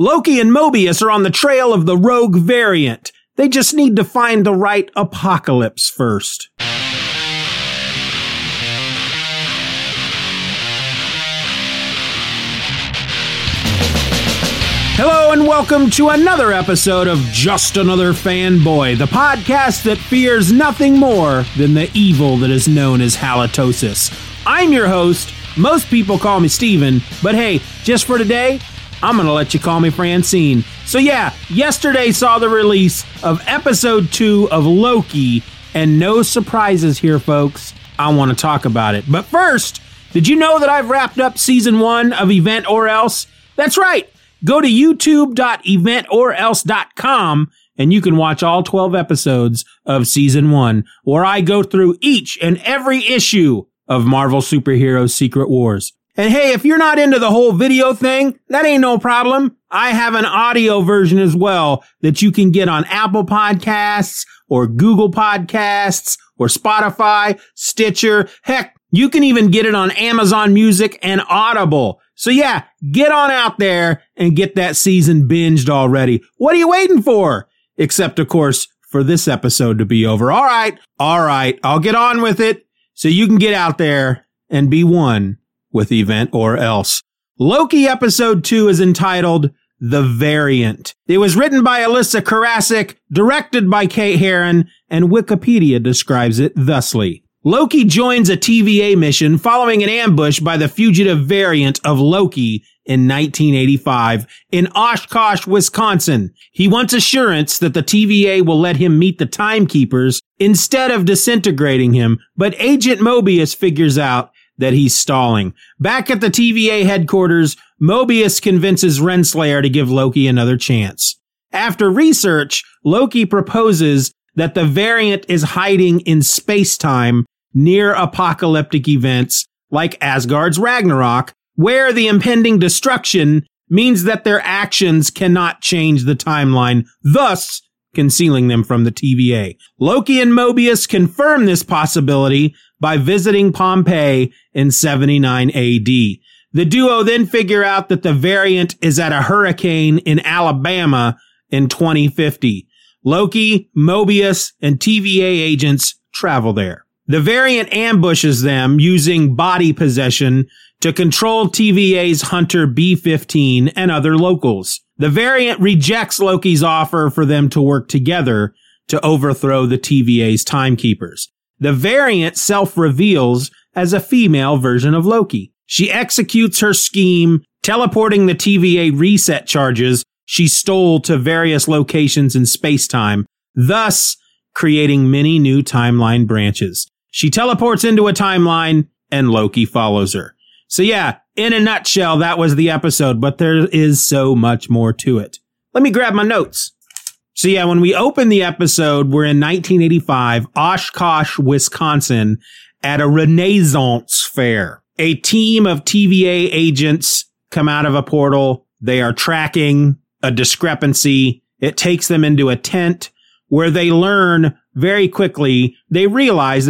Loki and Mobius are on the trail of the rogue variant. They just need to find the right apocalypse first. Hello and welcome to another episode of Just Another Fanboy, the podcast that fears nothing more than the evil that is known as halitosis. I'm your host. Most people call me Steven, but hey, just for today, I'm going to let you call me Francine. So yeah, yesterday saw the release of episode 2 of Loki, and no surprises here, folks. I want to talk about it. But first, did you know that I've wrapped up season 1 of Event or Else? That's right. Go to youtube.eventorelse.com and you can watch all 12 episodes of season 1, where I go through each and every issue of Marvel Super Heroes Secret Wars. And hey, if you're not into the whole video thing, that ain't no problem. I have an audio version as well that you can get on Apple Podcasts or Google Podcasts or Spotify, Stitcher. Heck, you can even get it on Amazon Music and Audible. So yeah, get on out there and get that season binged already. What are you waiting for? Except, of course, for this episode to be over. All right, I'll get on with it so you can get out there and be one with Event or Else. Loki episode 2 is entitled The Variant. It was written by Alyssa Karasik, directed by Kate Heron, and Wikipedia describes it thusly. Loki joins a TVA mission following an ambush by the fugitive variant of Loki in 1985 in Oshkosh, Wisconsin. He wants assurance that the TVA will let him meet the Timekeepers instead of disintegrating him, but Agent Mobius figures out that he's stalling. Back at the TVA headquarters, Mobius convinces Renslayer to give Loki another chance. After research, Loki proposes that the variant is hiding in space-time near apocalyptic events like Asgard's Ragnarok, where the impending destruction means that their actions cannot change the timeline, thus concealing them from the TVA. Loki and Mobius confirm this possibility by visiting Pompeii in 79 AD. The duo then figure out that the variant is at a hurricane in Alabama in 2050. Loki, Mobius, and TVA agents travel there. The variant ambushes them using body possession to control TVA's Hunter B-15 and other locals. The variant rejects Loki's offer for them to work together to overthrow the TVA's timekeepers. The variant self-reveals as a female version of Loki. She executes her scheme, teleporting the TVA reset charges she stole to various locations in space-time, thus creating many new timeline branches. She teleports into a timeline, and Loki follows her. So yeah, in a nutshell, that was the episode, but there is so much more to it. Let me grab my notes. So yeah, when we open the episode, we're in 1985, Oshkosh, Wisconsin, at a Renaissance fair. A team of TVA agents come out of a portal. They are tracking a discrepancy. It takes them into a tent where they learn very quickly. They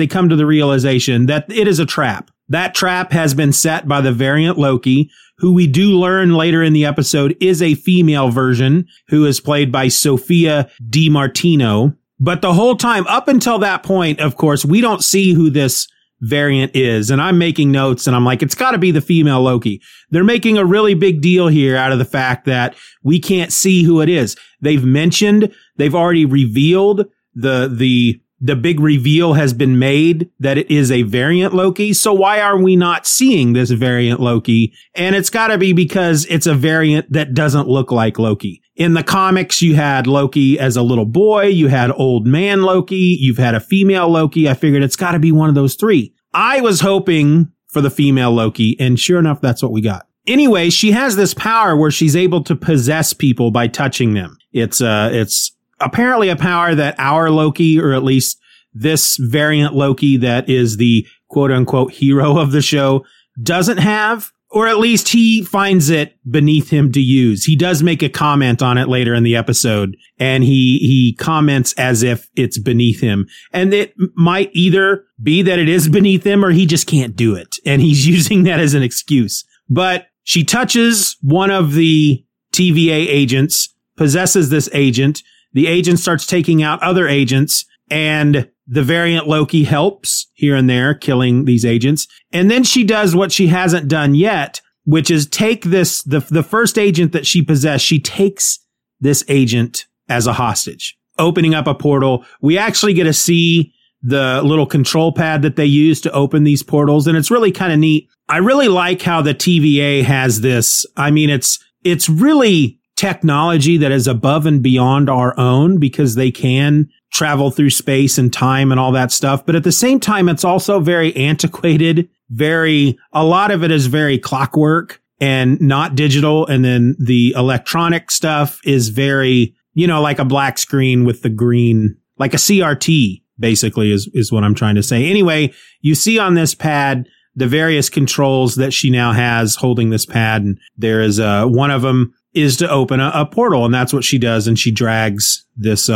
come to the realization that it is a trap. That trap has been set by the variant Loki, who we do learn later in the episode is a female version who is played by Sophia DiMartino. But the whole time up until that point, of course, we don't see who this variant is. And I'm making notes and I'm like, it's got to be the female Loki. They're making a really big deal here out of the fact that we can't see who it is. They've already revealed the big reveal has been made that it is a variant Loki. So why are we not seeing this variant Loki? And it's got to be because it's a variant that doesn't look like Loki. In the comics, you had Loki as a little boy. You had old man Loki. You've had a female Loki. I figured it's got to be one of those three. I was hoping for the female Loki, and sure enough, that's what we got. Anyway, she has this power where she's able to possess people by touching them. It's apparently a power that our Loki, or at least this variant Loki that is the quote-unquote hero of the show, doesn't have, or at least he finds it beneath him to use. He does make a comment on it later in the episode, and he comments as if it's beneath him. And it might either be that it is beneath him, or he just can't do it, and he's using that as an excuse. But she touches one of the TVA agents, possesses this agent. The agent starts taking out other agents, and the variant Loki helps here and there, killing these agents. And then she does what she hasn't done yet, which is take this, the first agent that she possessed, she takes this agent as a hostage, opening up a portal. We actually get to see the little control pad that they use to open these portals, and it's really kind of neat. I really like how the TVA has this. I mean, it's really technology that is above and beyond our own, because they can travel through space and time and all that stuff. But at the same time, it's also very antiquated, a lot of it is very clockwork and not digital. And then the electronic stuff is very, like a black screen with the green, like a CRT, basically is what I'm trying to say. Anyway, you see on this pad the various controls that she now has holding this pad. And there is one of them is to open a portal. And that's what she does. And she drags this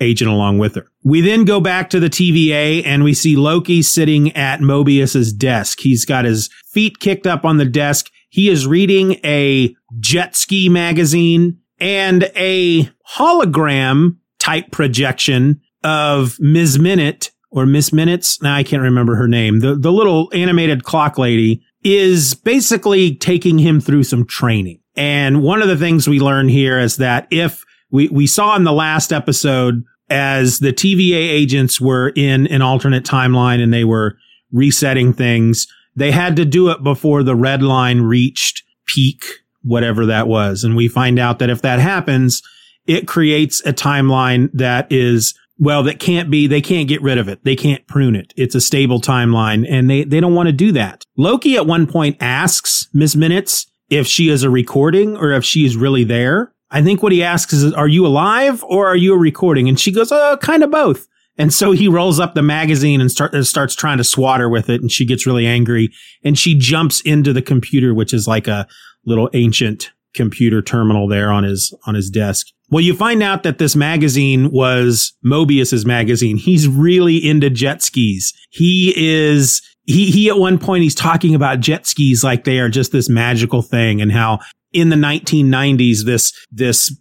agent along with her. We then go back to the TVA and we see Loki sitting at Mobius's desk. He's got his feet kicked up on the desk. He is reading a jet ski magazine, and a hologram type projection of Miss Minutes, or Miss Minutes. Now I can't remember her name. The little animated clock lady is basically taking him through some training. And one of the things we learn here is that if we saw in the last episode, as the TVA agents were in an alternate timeline and they were resetting things, they had to do it before the red line reached peak, whatever that was. And we find out that if that happens, it creates a timeline that is, well, that can't be, they can't get rid of it. They can't prune it. It's a stable timeline, and they don't want to do that. Loki at one point asks Miss Minutes if she is a recording or if she is really there. I think what he asks is, are you alive or are you a recording? And she goes, oh, kind of both. And so he rolls up the magazine and starts trying to swat her with it. And she gets really angry and she jumps into the computer, which is like a little ancient computer terminal there on his desk. Well, you find out that this magazine was Mobius's magazine. He's really into jet skis. He at one point, he's talking about jet skis like they are just this magical thing, and how in the 1990s, this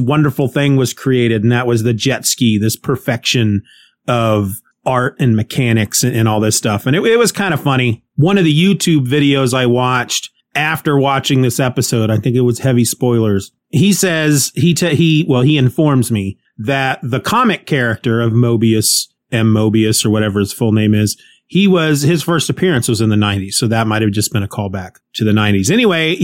wonderful thing was created, and that was the jet ski, this perfection of art and mechanics and all this stuff. And it was kind of funny. One of the YouTube videos I watched after watching this episode, I think it was Heavy Spoilers, he says, he informs me that the comic character of Mobius, M. Mobius or whatever his full name is, his first appearance was in the 90s. So that might have just been a callback to the 90s. Anyway,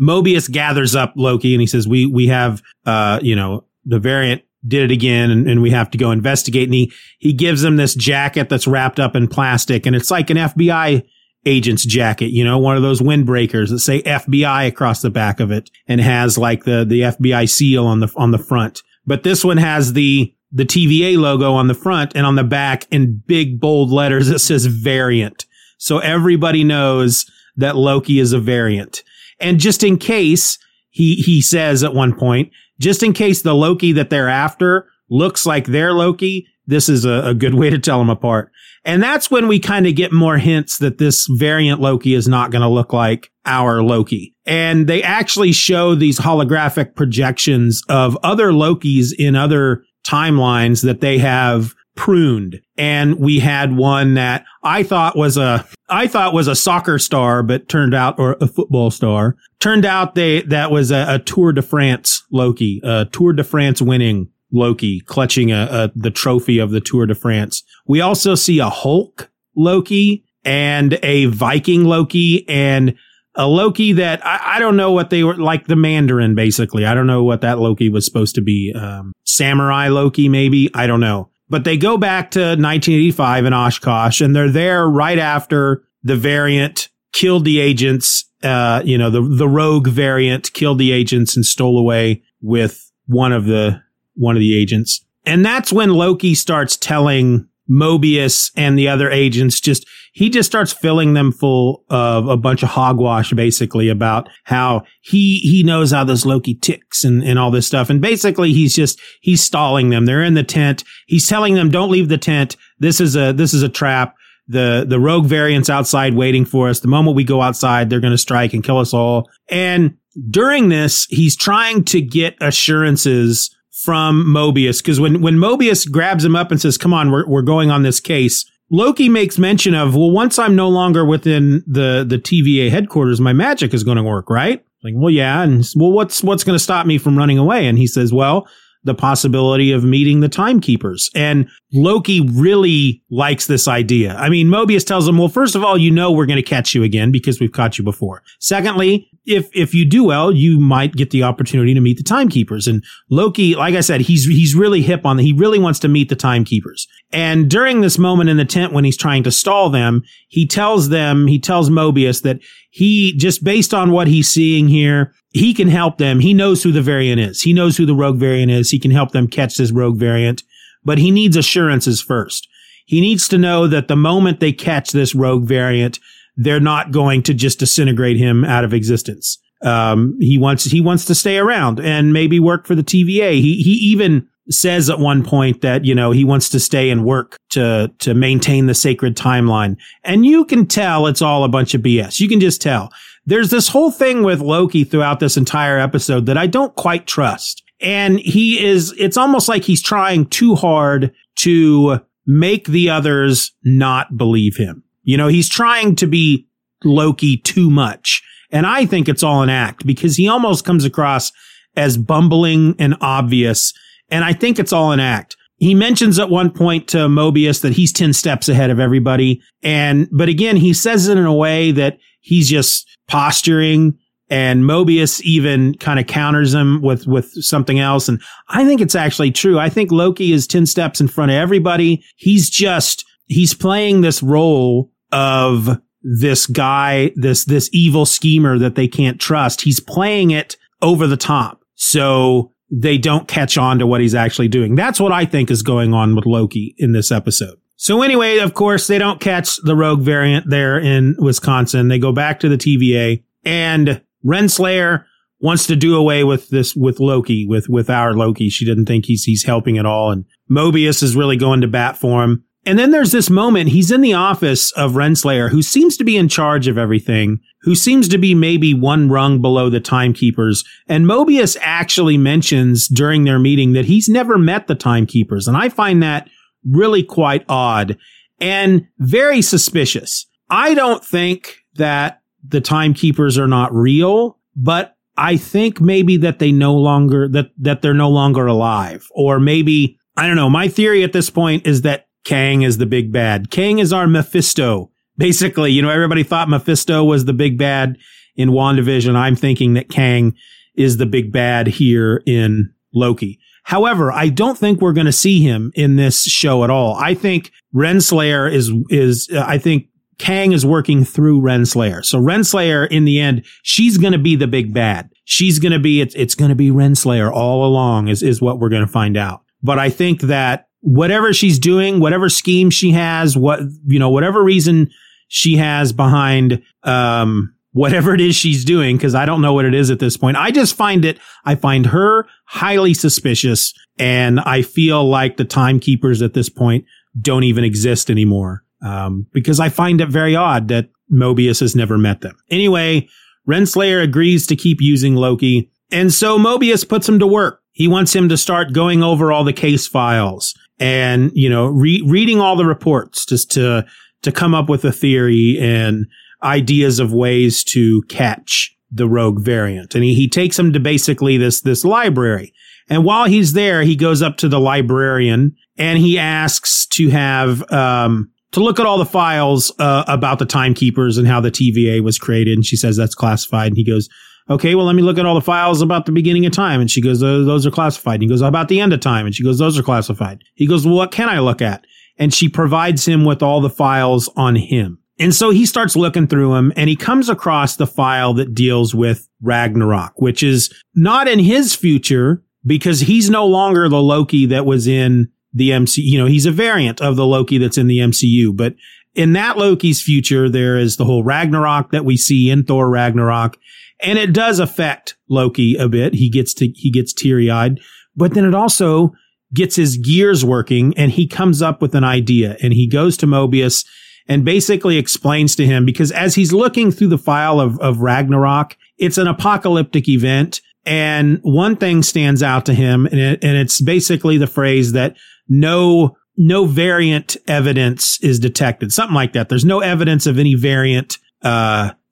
Mobius gathers up Loki and he says, we have, the variant did it again, and we have to go investigate. And he gives him this jacket that's wrapped up in plastic, and it's like an FBI agent's jacket, one of those windbreakers that say FBI across the back of it and has like the FBI seal on the front. But this one has the TVA logo on the front, and on the back in big bold letters, it says variant. So everybody knows that Loki is a variant. And just in case, he says at one point, just in case the Loki that they're after looks like their Loki, this is a good way to tell them apart. And that's when we kind of get more hints that this variant Loki is not going to look like our Loki. And they actually show these holographic projections of other Lokis in other timelines that they have pruned. And we had one that I thought was a soccer star, but turned out, or a football star, turned out that was a Tour de France Loki, a Tour de France winning Loki clutching the trophy of the Tour de France. We also see a Hulk Loki and a Viking Loki and a Loki that I don't know what they were, like the Mandarin, basically. I don't know what that Loki was supposed to be. Samurai Loki, maybe. I don't know. But they go back to 1985 in Oshkosh, and they're there right after the variant killed the agents. The rogue variant killed the agents and stole away with one of the agents. And that's when Loki starts telling Mobius and the other agents, he just starts filling them full of a bunch of hogwash, basically, about how he knows how this Loki ticks and all this stuff. And basically he's stalling them. They're in the tent. He's telling them, don't leave the tent. This is a trap. The rogue variant's outside waiting for us. The moment we go outside, they're going to strike and kill us all. And during this, he's trying to get assurances from Mobius, because when Mobius grabs him up and says, come on, we're going on this case, Loki makes mention of, well, once I'm no longer within the TVA headquarters, my magic is going to work, right? Like, well, yeah. And well, what's going to stop me from running away? And he says, well, the possibility of meeting the Timekeepers. And Loki really likes this idea. I mean, Mobius tells him, well, first of all, you know we're going to catch you again because we've caught you before. Secondly, if you do well, you might get the opportunity to meet the Timekeepers. And Loki, like I said, he's really hip on he really wants to meet the Timekeepers. And during this moment in the tent when he's trying to stall them, he tells Mobius that he, just based on what he's seeing here, he can help them. He knows who the variant is. He knows who the rogue variant is. He can help them catch this rogue variant, but he needs assurances first. He needs to know that the moment they catch this rogue variant, they're not going to just disintegrate him out of existence. He wants to stay around and maybe work for the TVA. He even says at one point that, you know, he wants to stay and work to maintain the sacred timeline. And you can tell it's all a bunch of BS. You can just tell. There's this whole thing with Loki throughout this entire episode that I don't quite trust. And it's almost like he's trying too hard to make the others not believe him. You know, he's trying to be Loki too much. And I think it's all an act because he almost comes across as bumbling and obvious. And I think it's all an act. He mentions at one point to Mobius that he's 10 steps ahead of everybody. But again, he says it in a way that he's just posturing, and Mobius even kind of counters him with something else. And I think it's actually true. I think Loki is 10 steps in front of everybody. He's playing this role of this guy, this evil schemer that they can't trust. He's playing it over the top, so they don't catch on to what he's actually doing. That's what I think is going on with Loki in this episode. So anyway, of course, they don't catch the rogue variant there in Wisconsin. They go back to the TVA, and Renslayer wants to do away with this, with Loki, with our Loki. She didn't think he's helping at all, and Mobius is really going to bat for him. And then there's this moment, he's in the office of Renslayer, who seems to be in charge of everything, who seems to be maybe one rung below the Timekeepers. And Mobius actually mentions during their meeting that he's never met the Timekeepers, and I find that really quite odd and very suspicious. I don't think that the Timekeepers are not real, but I think maybe that they that they're no longer alive. Or maybe, I don't know, my theory at this point is that Kang is the big bad. Kang is our Mephisto. Basically, you know, everybody thought Mephisto was the big bad in WandaVision. I'm thinking that Kang is the big bad here in Loki. However, I don't think we're going to see him in this show at all. I think Renslayer I think Kang is working through Renslayer. So Renslayer, in the end, she's going to be the big bad. She's going to be, it's going to be Renslayer all along is what we're going to find out. But I think that whatever she's doing, whatever scheme she has, whatever reason she has behind, whatever it is she's doing, because I don't know what it is at this point. I find her highly suspicious, and I feel like the Timekeepers at this point don't even exist anymore. Because I find it very odd that Mobius has never met them. Anyway, Renslayer agrees to keep using Loki, and so Mobius puts him to work. He wants him to start going over all the case files and, you know, reading all the reports just to come up with a theory and ideas of ways to catch the rogue variant. And he takes him to basically this library. And while he's there, he goes up to the librarian and he asks to have, to look at all the files, about the timekeepers and how the TVA was created. And she says, that's classified. And he goes, okay, well, let me look at all the files about the beginning of time. And she goes, those are classified. And he goes, about the end of time? And she goes, those are classified. He goes, well, what can I look at? And she provides him with all the files on him. And so he starts looking through them, and he comes across the file that deals with Ragnarok, which is not in his future because he's no longer the Loki that was in the MCU. You know, he's a variant of the Loki that's in the MCU. But in that Loki's future, there is the whole Ragnarok that we see in Thor Ragnarok. And it does affect Loki a bit. He gets teary-eyed, but then it also gets his gears working, and he comes up with an idea, and he goes to Mobius and basically explains to him, because as he's looking through the file of Ragnarok, it's an apocalyptic event. And one thing stands out to him, and it's basically the phrase that no variant evidence is detected. Something like that. There's no evidence of any variant,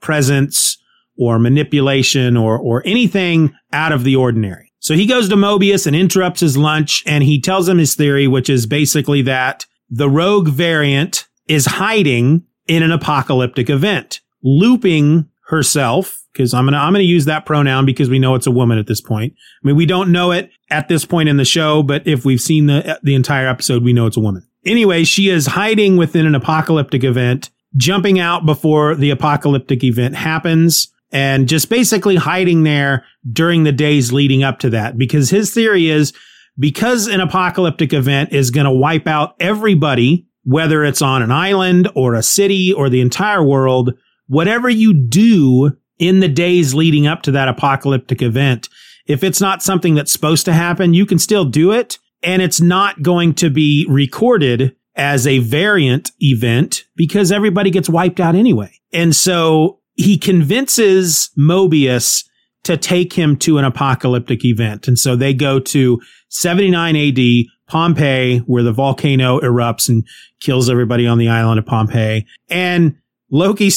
presence or manipulation or anything out of the ordinary. So he goes to Mobius and interrupts his lunch, and he tells him his theory, which is basically that the rogue variant is hiding in an apocalyptic event, looping herself, because I'm going to use that pronoun because we know it's a woman at this point. I mean, we don't know it at this point in the show, but if we've seen the entire episode, we know it's a woman. Anyway, she is hiding within an apocalyptic event, jumping out before the apocalyptic event happens, and just basically hiding there during the days leading up to that. Because his theory is, because an apocalyptic event is going to wipe out everybody, whether it's on an island or a city or the entire world, whatever you do in the days leading up to that apocalyptic event, if it's not something that's supposed to happen, you can still do it. And it's not going to be recorded as a variant event because everybody gets wiped out anyway. And so he convinces Mobius to take him to an apocalyptic event. And so they go to 79 AD, Pompeii, where the volcano erupts and kills everybody on the island of Pompeii. And Loki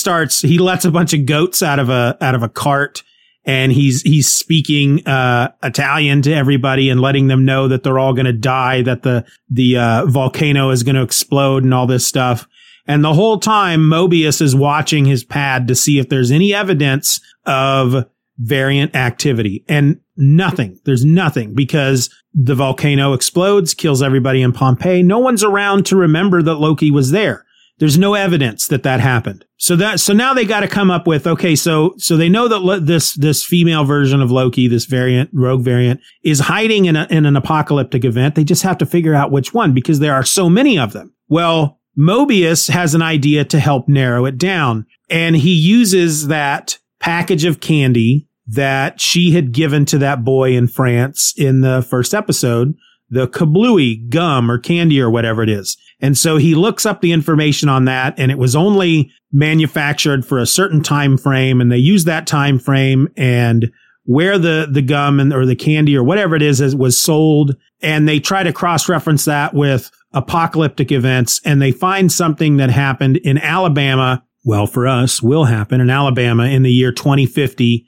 he lets a bunch of goats out of a cart, and he's speaking, Italian to everybody and letting them know that they're all going to die, that the volcano is going to explode and all this stuff. And the whole time, Mobius is watching his pad to see if there's any evidence of variant activity. And nothing. There's nothing, because the volcano explodes, kills everybody in Pompeii. No one's around to remember that Loki was there. There's no evidence that that happened. So now they got to come up with, okay, so they know that this female version of Loki, this rogue variant, is hiding in an apocalyptic event. They just have to figure out which one, because there are so many of them. Well, Mobius has an idea to help narrow it down, and he uses that package of candy that she had given to that boy in France in the first episode, the kablooey gum or candy or whatever it is. And so he looks up the information on that, and it was only manufactured for a certain time frame, and they use that time frame and where the gum and or the candy or whatever it is was sold, and they try to cross-reference that with apocalyptic events, and they find something that happened in Alabama. Well, for us, will happen in Alabama in the year 2050.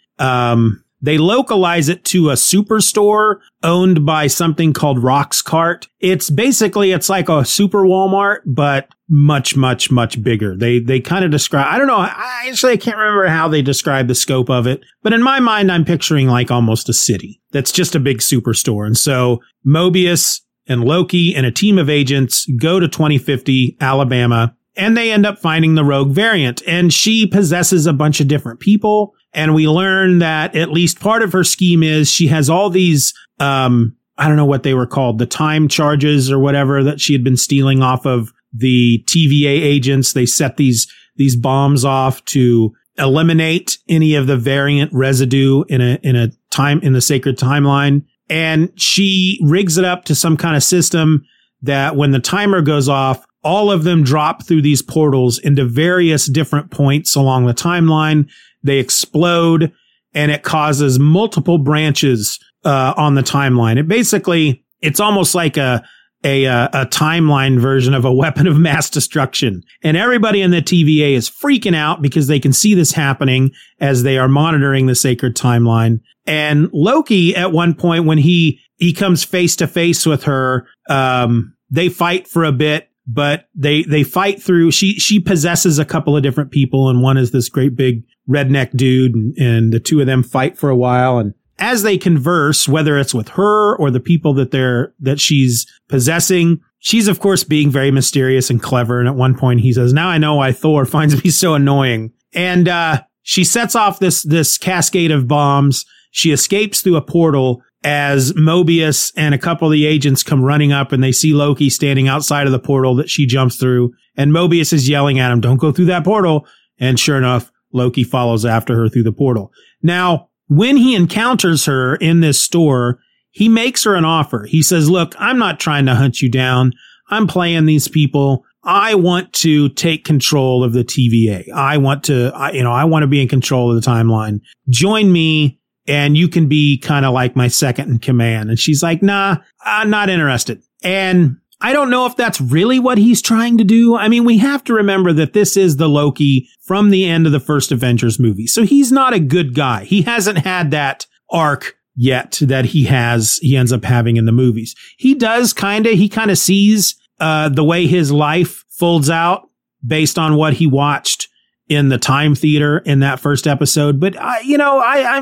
They localize it to a superstore owned by something called Rocks Cart. It's like a super Walmart, but much, much, much bigger. They kind of describe, I don't know, I can't remember how they describe the scope of it, but in my mind, I'm picturing like almost a city that's just a big superstore. And so Mobius and Loki and a team of agents go to 2050 Alabama, and they end up finding the rogue variant. And she possesses a bunch of different people. And we learn that at least part of her scheme is she has all these, I don't know what they were called, the time charges or whatever that she had been stealing off of the TVA agents. They set these bombs off to eliminate any of the variant residue in a time, in the sacred timeline. And she rigs it up to some kind of system that when the timer goes off, all of them drop through these portals into various different points along the timeline. They explode, and it causes multiple branches on the timeline. It's almost like a a timeline version of a weapon of mass destruction. And everybody in the TVA is freaking out because they can see this happening as they are monitoring the sacred timeline. And Loki, at one point, when he comes face to face with her, they fight for a bit, but they fight through. She possesses a couple of different people, and one is this great big redneck dude, and the two of them fight for a while. And as they converse, whether it's with her or the people that she's possessing, she's of course being very mysterious and clever. And at one point he says, "Now I know why Thor finds me so annoying." And she sets off this cascade of bombs. She escapes through a portal as Mobius and a couple of the agents come running up, and they see Loki standing outside of the portal that she jumps through. And Mobius is yelling at him, "Don't go through that portal." And sure enough, Loki follows after her through the portal. Now, when he encounters her in this store, he makes her an offer. He says, "Look, I'm not trying to hunt you down. I'm playing these people. I want to take control of the TVA. I want to be in control of the timeline. Join me, and you can be kind of like my second in command." And she's like, "Nah, I'm not interested." And I don't know if that's really what he's trying to do. I mean, we have to remember that this is the Loki from the end of the first Avengers movie. So he's not a good guy. He hasn't had that arc yet that he ends up having in the movies. He kind of sees the way his life folds out based on what he watched in the time theater in that first episode. But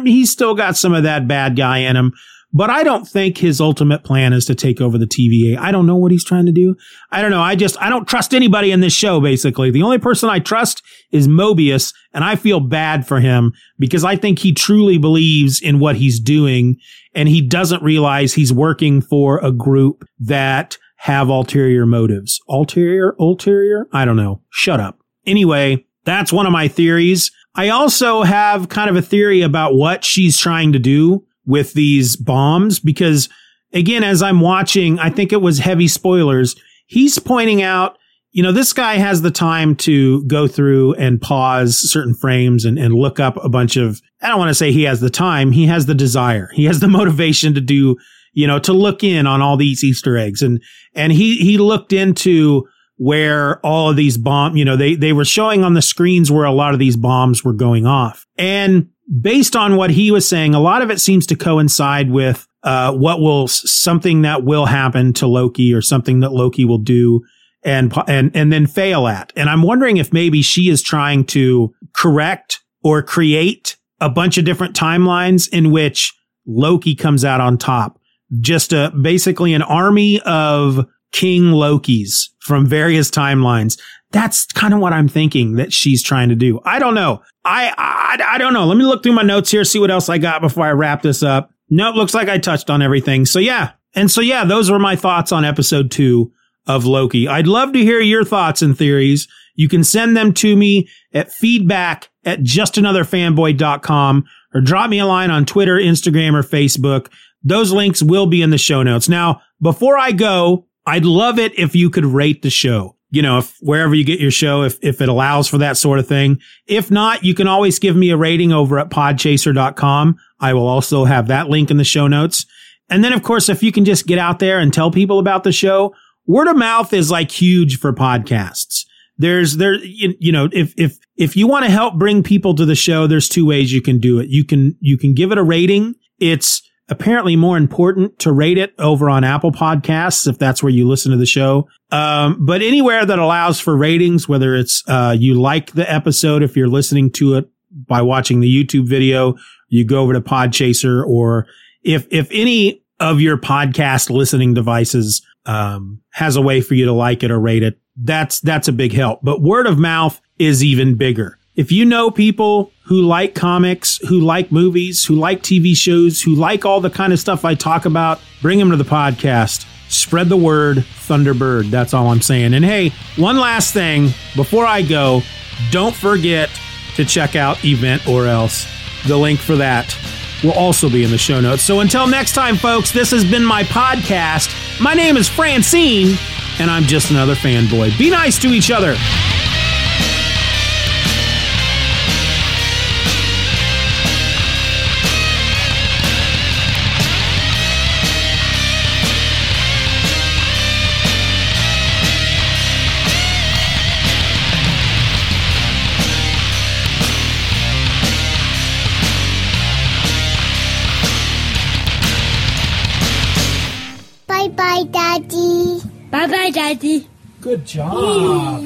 he's still got some of that bad guy in him. But I don't think his ultimate plan is to take over the TVA. I don't know what he's trying to do. I don't know. I don't trust anybody in this show, basically. The only person I trust is Mobius, and I feel bad for him because I think he truly believes in what he's doing, and he doesn't realize he's working for a group that have ulterior motives. Ulterior? I don't know. Shut up. Anyway, that's one of my theories. I also have kind of a theory about what she's trying to do with these bombs, because again, as I'm watching, I think it was Heavy Spoilers, he's pointing out, this guy has the time to go through and pause certain frames and look up a bunch of, I don't want to say he has the time, he has the desire, he has the motivation to do, to look in on all these Easter eggs. And he looked into where all of these bombs, they were showing on the screens where a lot of these bombs were going off. And based on what he was saying, a lot of it seems to coincide with something that will happen to Loki, or something that Loki will do and then fail at. And I'm wondering if maybe she is trying to correct or create a bunch of different timelines in which Loki comes out on top. Just basically an army of King Lokis from various timelines. That's kind of what I'm thinking that she's trying to do. I don't know. I don't know. Let me look through my notes here, see what else I got before I wrap this up. Nope, looks like I touched on everything. So, those were my thoughts on episode 2 of Loki. I'd love to hear your thoughts and theories. You can send them to me at feedback@justanotherfanboy.com, or drop me a line on Twitter, Instagram, or Facebook. Those links will be in the show notes. Now, before I go, I'd love it if you could rate the show. If wherever you get your show, if it allows for that sort of thing. If not, you can always give me a rating over at podchaser.com. I will also have that link in the show notes. And then, of course, if you can just get out there and tell people about the show, word of mouth is like huge for podcasts. If you want to help bring people to the show, there's two ways you can do it. You can give it a rating. It's apparently more important to rate it over on Apple Podcasts, if that's where you listen to the show. But anywhere that allows for ratings, whether it's you like the episode, if you're listening to it by watching the YouTube video, you go over to PodChaser, or if any of your podcast listening devices has a way for you to like it or rate it, that's a big help. But word of mouth is even bigger. If you know people who like comics, who like movies, who like TV shows, who like all the kind of stuff I talk about, bring them to the podcast. Spread the word, Thunderbird. That's all I'm saying. And hey, one last thing before I go, don't forget to check out Event or Else. The link for that will also be in the show notes. So until next time, folks, this has been my podcast. My name is Francine, and I'm just another fanboy. Be nice to each other. Bye, Daddy. Bye-bye, Daddy. Good job.